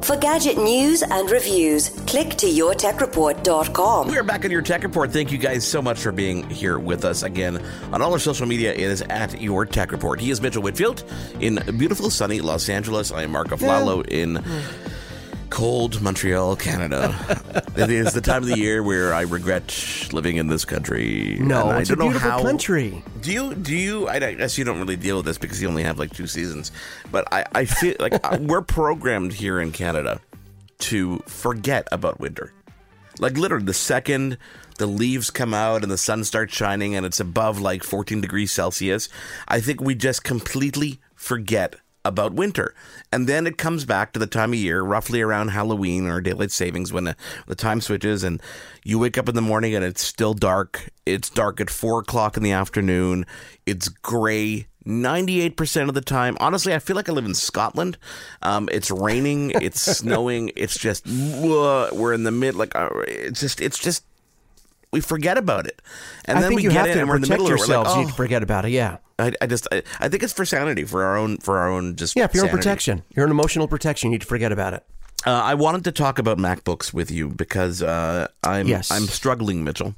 For gadget news and reviews, click to yourtechreport.com. We're back on Your Tech Report. Thank you guys so much for being here with us again. On all our social media, it is at Your Tech Report. He is Mitchell Whitfield in beautiful, sunny Los Angeles. I am Marc Aflalo in cold Montreal, Canada. It is the time of the year where I regret living in this country. No, it's a beautiful country. Do you? I guess you don't really deal with this because you only have like 2 seasons. But I feel like we're programmed here in Canada to forget about winter. Like literally, the second the leaves come out and the sun starts shining and it's above like 14 degrees Celsius, I think we just completely forget about winter. And then it comes back to the time of year, roughly around Halloween or daylight savings, when the time switches and you wake up in the morning and it's still dark. It's dark at 4 o'clock in the afternoon. It's gray 98% of the time. Honestly, I feel like I live in Scotland. It's raining. It's snowing. It's just, we're in the mid, like, it's just, we forget about it. And then we get in and we're in the middle of it. I think you have to protect yourselves. You need to forget about it, yeah. I think it's for sanity, for our own just yeah, for your own protection, your own emotional protection. You need to forget about it. I wanted to talk about MacBooks with you because I'm struggling, Mitchell.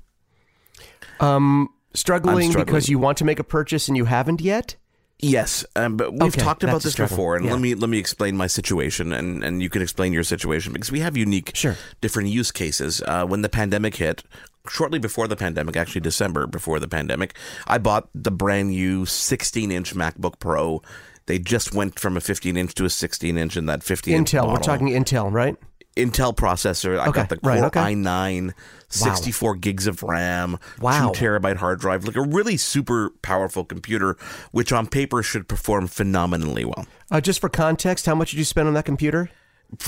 Struggling because you want to make a purchase and you haven't yet. Yes, but we've talked about this before, and let me explain my situation, and you can explain your situation because we have unique, different use cases. When the pandemic hit, shortly before the pandemic, actually December before the pandemic, I bought the brand new 16-inch MacBook Pro. They just went from a 15-inch to a 16-inch, and that 15-inch Intel model. We're talking Intel, right? Intel processor. I got the Core i9, 64 gigs of RAM, 2 terabyte hard drive, like a really super powerful computer, which on paper should perform phenomenally well. Just for context, how much did you spend on that computer?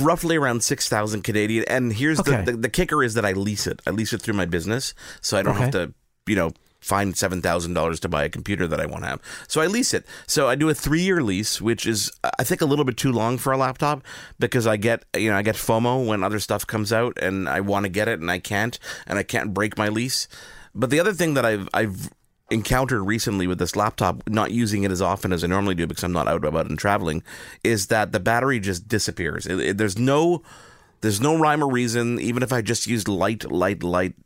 Roughly around 6,000 Canadian. And here's the kicker is that I lease it. I lease it through my business, so I don't have to, find $7,000 to buy a computer that I won't have. So I lease it. So I do a 3-year lease, which is, I think, a little bit too long for a laptop because I get FOMO when other stuff comes out and I want to get it and I can't break my lease. But the other thing that I've encountered recently with this laptop, not using it as often as I normally do because I'm not out about and traveling, is that the battery just disappears. There's no rhyme or reason. Even if I just use light,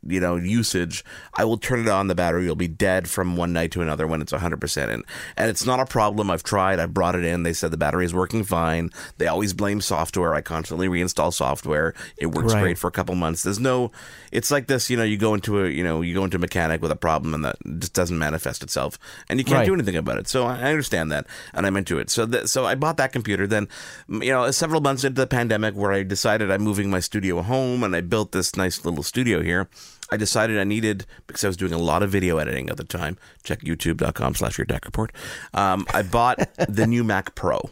usage, I will turn it on. The battery will be dead from one night to another when it's 100%. And it's not a problem. I've tried. I brought it in. They said the battery is working fine. They always blame software. I constantly reinstall software. It works great for a couple months. It's like this, you go into a mechanic with a problem and that just doesn't manifest itself. And you can't do anything about it. So I understand that. And I'm into it. So I bought that computer. Then, several months into the pandemic where I decided I'm moving my studio home, and I built this nice little studio here. I decided I needed, because I was doing a lot of video editing at the time, check youtube.com/yourtechreport. I bought the new Mac Pro.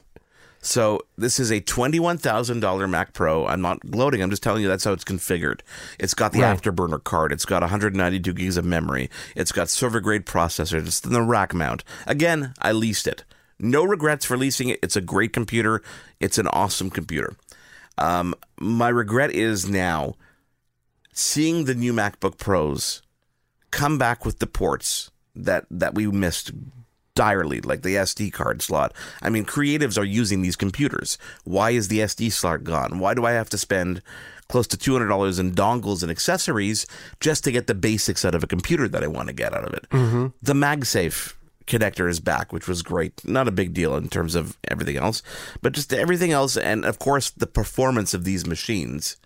So this is a $21,000 Mac Pro. I'm not gloating. I'm just telling you that's how it's configured. It's got the Afterburner card. It's got 192 gigs of memory. It's got server-grade processors. It's in the rack mount. Again, I leased it. No regrets for leasing it. It's a great computer. It's an awesome computer. My regret is now seeing the new MacBook Pros come back with the ports that we missed direly, like the SD card slot. I mean, creatives are using these computers. Why is the SD slot gone? Why do I have to spend close to $200 in dongles and accessories just to get the basics out of a computer that I want to get out of it? Mm-hmm. The MagSafe connector is back, which was great. Not a big deal in terms of everything else, but just everything else. And of course, the performance of these machines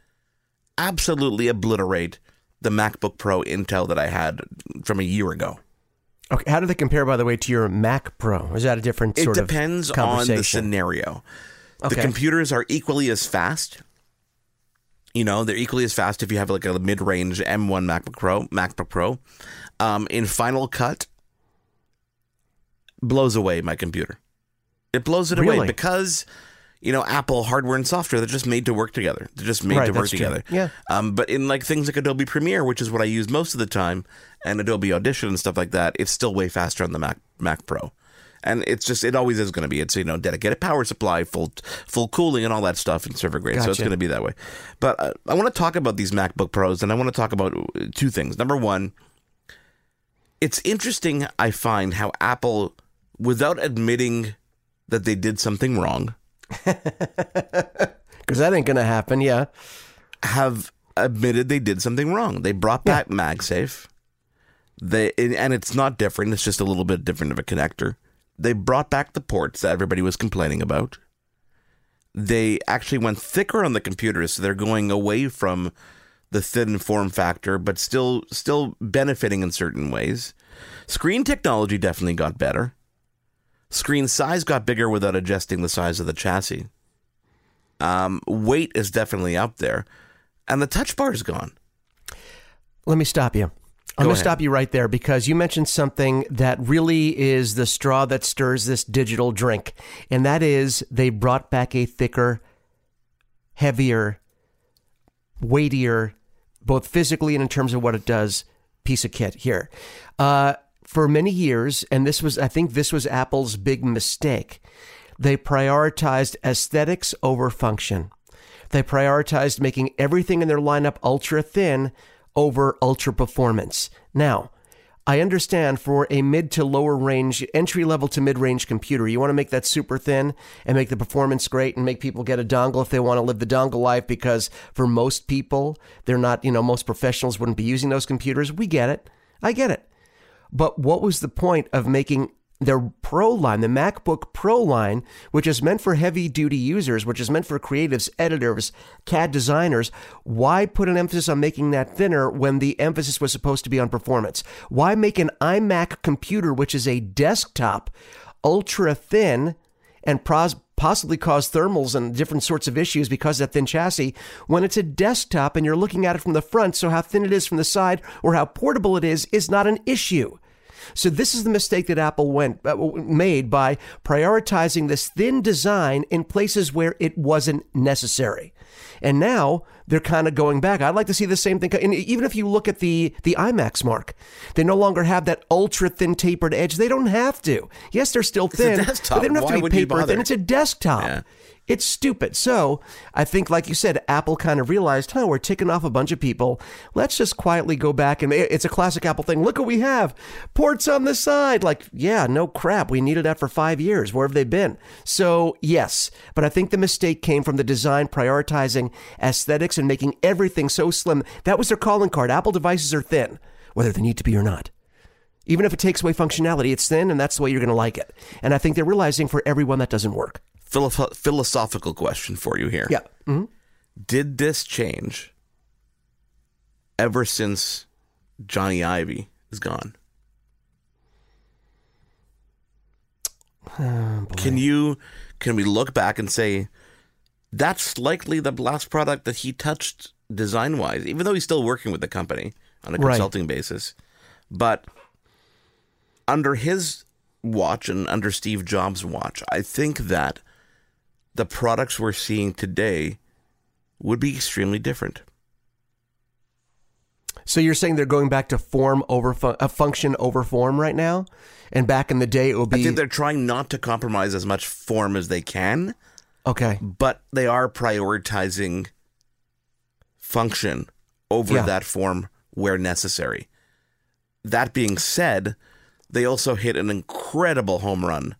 absolutely obliterate the MacBook Pro Intel that I had from a year ago. Okay. How do they compare, by the way, to your Mac Pro? Is that a different sort of conversation? It depends on the scenario. Okay. The computers are equally as fast. They're equally as fast if you have like a mid-range M1 MacBook Pro. In Final Cut, blows away my computer. It blows it away because you know, Apple hardware and software. They're just made to work together. They're just made to work together. True. Yeah. But in like things like Adobe Premiere, which is what I use most of the time, and Adobe Audition and stuff like that, it's still way faster on the Mac Pro. And it's just, it always is going to be. It's, you know, dedicated power supply, full cooling and all that stuff and server grade. Gotcha. So it's going to be that way. But I want to talk about these MacBook Pros, and I want to talk about two things. Number one, it's interesting, I find, how Apple, without admitting that they did something wrong. Because that ain't going to happen, yeah. Have admitted they did something wrong. They brought back MagSafe. And it's not different. It's just a little bit different of a connector. They brought back the ports that everybody was complaining about. They actually went thicker on the computers, so they're going away from the thin form factor, but still benefiting in certain ways. Screen technology definitely got better. Screen size got bigger without adjusting the size of the chassis. Weight is definitely up there. And the touch bar is gone. Let me stop you. I'm going to stop you right there, because you mentioned something that really is the straw that stirs this digital drink. And that is, they brought back a thicker, heavier, weightier, both physically and in terms of what it does, piece of kit here. For many years, and I think this was Apple's big mistake, they prioritized aesthetics over function. They prioritized making everything in their lineup ultra thin over ultra performance. Now, I understand for a mid to lower range, entry level to mid range computer, you want to make that super thin and make the performance great and make people get a dongle if they want to live the dongle life, because for most people, they're not, you know, most professionals wouldn't be using those computers. We get it. I get it. But what was the point of making their Pro line, the MacBook Pro line, which is meant for heavy-duty users, which is meant for creatives, editors, CAD designers, why put an emphasis on making that thinner when the emphasis was supposed to be on performance? Why make an iMac computer, which is a desktop, ultra-thin, and possibly cause thermals and different sorts of issues because of that thin chassis, when it's a desktop and you're looking at it from the front, so how thin it is from the side or how portable it is not an issue? So this is the mistake that Apple made by prioritizing this thin design in places where it wasn't necessary. And now they're kind of going back. I'd like to see the same thing. And even if you look at the iMacs, Mark, they no longer have that ultra-thin tapered edge. They don't have to. Yes, they're still thin, but they don't have to be paper thin. It's a desktop. Yeah. It's stupid. So I think, like you said, Apple kind of realized, we're ticking off a bunch of people. Let's just quietly go back. And it's a classic Apple thing. Look what we have. Ports on the side. Like, yeah, no crap. We needed that for 5 years. Where have they been? So, yes. But I think the mistake came from the design prioritizing aesthetics and making everything so slim. That was their calling card. Apple devices are thin, whether they need to be or not. Even if it takes away functionality, it's thin, and that's the way you're going to like it. And I think they're realizing for everyone that doesn't work. Philosophical question for you here. Yeah. Mm-hmm. Did this change ever since Johnny Ive is gone? Oh, boy. Can we look back and say that's likely the last product that he touched design wise, even though he's still working with the company on a consulting basis, but under his watch and under Steve Jobs' watch, I think that the products we're seeing today would be extremely different. So you're saying they're going back to form over function over form right now? And back in the day, it would be... I think they're trying not to compromise as much form as they can. Okay. But they are prioritizing function over that form where necessary. That being said, they also hit an incredible home run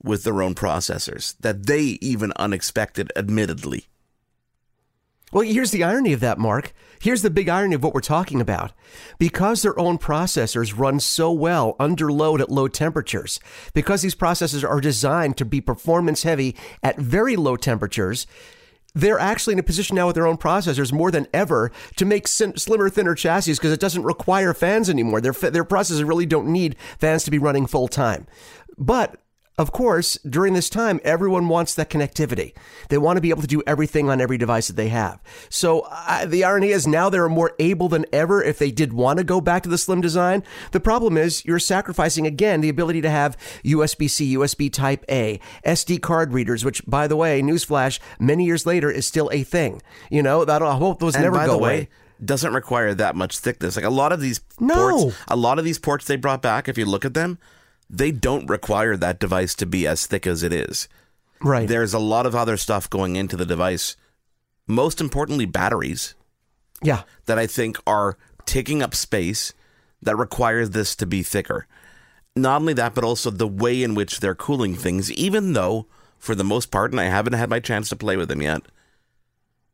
with their own processors that they even unexpected, admittedly. Well, here's the irony of that, Mark. Here's the big irony of what we're talking about. Because their own processors run so well under load at low temperatures, because these processors are designed to be performance heavy at very low temperatures, they're actually in a position now with their own processors more than ever to make slimmer, thinner chassis, because it doesn't require fans anymore. Their processors really don't need fans to be running full time. But Of course, during this time, everyone wants that connectivity. They want to be able to do everything on every device that they have. So the irony is now they're more able than ever if they did want to go back to the slim design. The problem is you're sacrificing, again, the ability to have USB-C, USB Type A, SD card readers, which, by the way, newsflash, many years later is still a thing. You know, I hope those never go away. Doesn't require that much thickness. Like a lot of these ports they brought back, if you look at them, they don't require that device to be as thick as it is. Right. There's a lot of other stuff going into the device. Most importantly, batteries. Yeah. That I think are taking up space that requires this to be thicker. Not only that, but also the way in which they're cooling things, even though for the most part, and I haven't had my chance to play with them yet,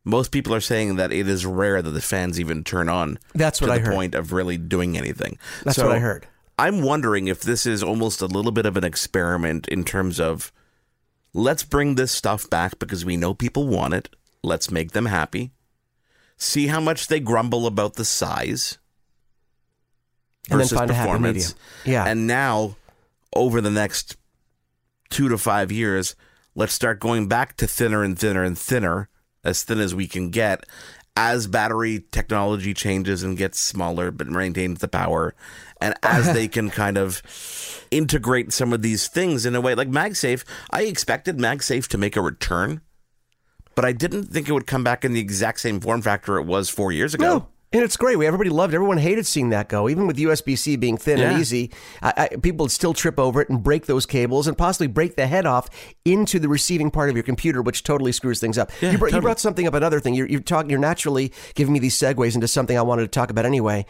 most people are saying that it is rare that the fans even turn on. That's what I heard. To the point of really doing anything. That's what I heard. I'm wondering if this is almost a little bit of an experiment in terms of let's bring this stuff back because we know people want it. Let's make them happy. See how much they grumble about the size versus performance. Yeah. And now over the next 2 to 5 years, let's start going back to thinner and thinner and thinner, as thin as we can get, as battery technology changes and gets smaller but maintains the power, and as they can kind of integrate some of these things in a way. Like MagSafe, I expected MagSafe to make a return, but I didn't think it would come back in the exact same form factor it was 4 years ago. No. And it's great. Everybody loved it. Everyone hated seeing that go. Even with USB-C being thin and easy, people would still trip over it and break those cables and possibly break the head off into the receiving part of your computer, which totally screws things up. Yeah, you brought something up, another thing. You're naturally giving me these segues into something I wanted to talk about anyway.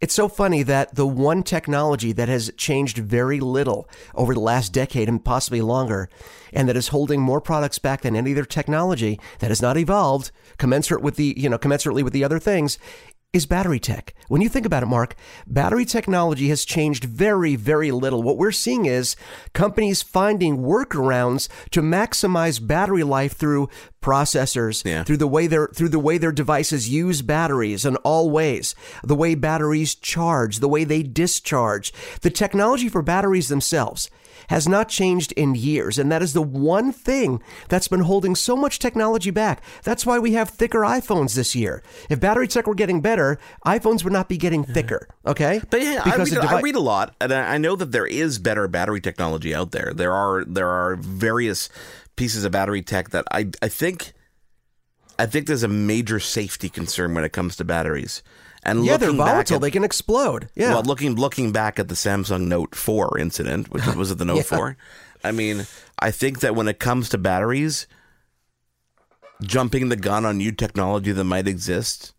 It's so funny that the one technology that has changed very little over the last decade and possibly longer, and that is holding more products back than any other technology that has not evolved commensurately with the other things, is battery tech. When you think about it, Mark, battery technology has changed very, very little. What we're seeing is companies finding workarounds to maximize battery life through processors, through the way their devices use batteries in all ways, the way batteries charge, the way they discharge. The technology for batteries themselves has not changed in years, and that is the one thing that's been holding so much technology back. That's why we have thicker iPhones this year. If battery tech were getting better, iPhones would not be getting thicker, okay? But yeah, I read a lot, and I know that there is better battery technology out there. There are various pieces of battery tech that I think there's a major safety concern when it comes to batteries. And they're volatile. They can explode. Yeah. Well, looking back at the Samsung Note 4 incident, which was it the Note 4? I mean, I think that when it comes to batteries, jumping the gun on new technology that might exist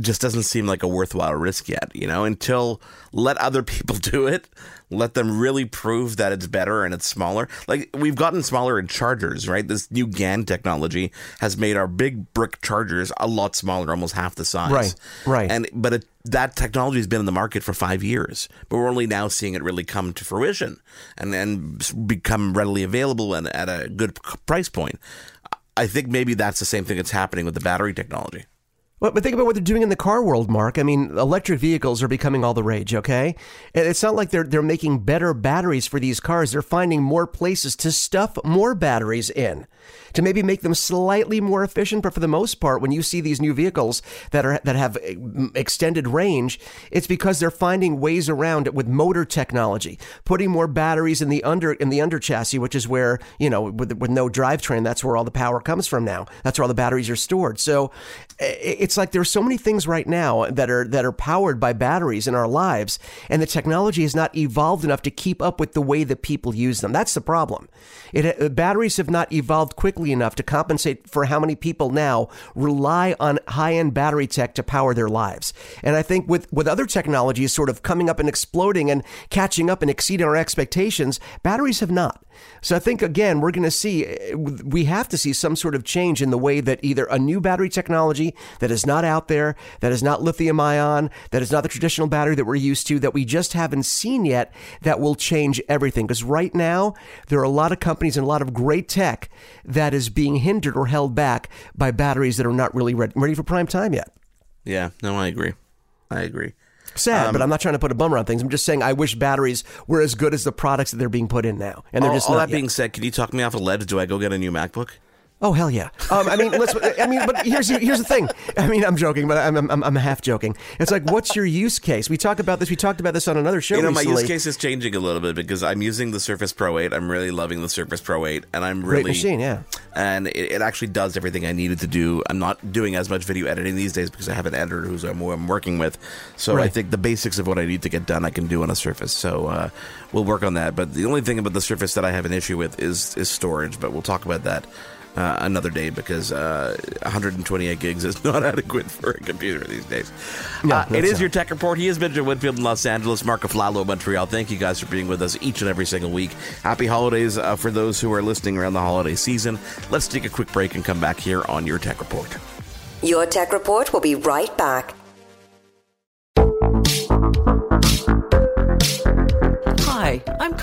just doesn't seem like a worthwhile risk yet, you know, until let other people do it. Let them really prove that it's better and it's smaller. Like we've gotten smaller in chargers, right? This new GAN technology has made our big brick chargers a lot smaller, almost half the size. Right. But that technology has been in the market for 5 years, but we're only now seeing it really come to fruition and become readily available and at a good price point. I think maybe that's the same thing that's happening with the battery technology. But think about what they're doing in the car world, Mark. I mean, electric vehicles are becoming all the rage, okay? It's not like they're making better batteries for these cars. They're finding more places to stuff more batteries in to maybe make them slightly more efficient. But for the most part, when you see these new vehicles that have extended range, it's because they're finding ways around it with motor technology, putting more batteries in the under chassis, which is where, you know, with no drivetrain, that's where all the power comes from now. That's where all the batteries are stored. So it's like there's so many things right now that are powered by batteries in our lives, and the technology has not evolved enough to keep up with the way that people use them. That's the problem. Batteries have not evolved quickly enough to compensate for how many people now rely on high-end battery tech to power their lives. And I think with other technologies sort of coming up and exploding and catching up and exceeding our expectations, batteries have not. So I think, again, we have to see some sort of change in the way that either a new battery technology that is not out there, that is not lithium ion, that is not the traditional battery that we're used to, that we just haven't seen yet, that will change everything. Because right now, there are a lot of companies and a lot of great tech that is being hindered or held back by batteries that are not really ready for prime time yet. Yeah, no, I agree. sad, but I'm not trying to put a bummer on things. I'm just saying I wish batteries were as good as the products that they're being put in now. And they're all, just all not that yet. Being said, can you talk me off a ledge? Do I go get a new MacBook? Oh, hell yeah. I mean, but here's the thing. I mean, I'm joking, but I'm half joking. It's like, what's your use case? We talk about this. We talked about this on another show recently. My use case is changing a little bit because I'm using the Surface Pro 8. I'm really loving the Surface Pro 8. And I'm really... Great machine, yeah. And it actually does everything I needed to do. I'm not doing as much video editing these days because I have an editor who I'm working with. So right. I think the basics of what I need to get done, I can do on a Surface. So we'll work on that. But the only thing about the Surface that I have an issue with is storage. But we'll talk about that another day because 128 gigs is not adequate for a computer these days. It is your Tech Report. He is Mitchell Whitfield in Los Angeles, Marc Aflalo, Montreal. Thank you guys for being with us each and every single week. Happy holidays for those who are listening around the holiday season. Let's take a quick break and come back here on Your Tech Report. Your Tech Report will be right back. Hi, I'm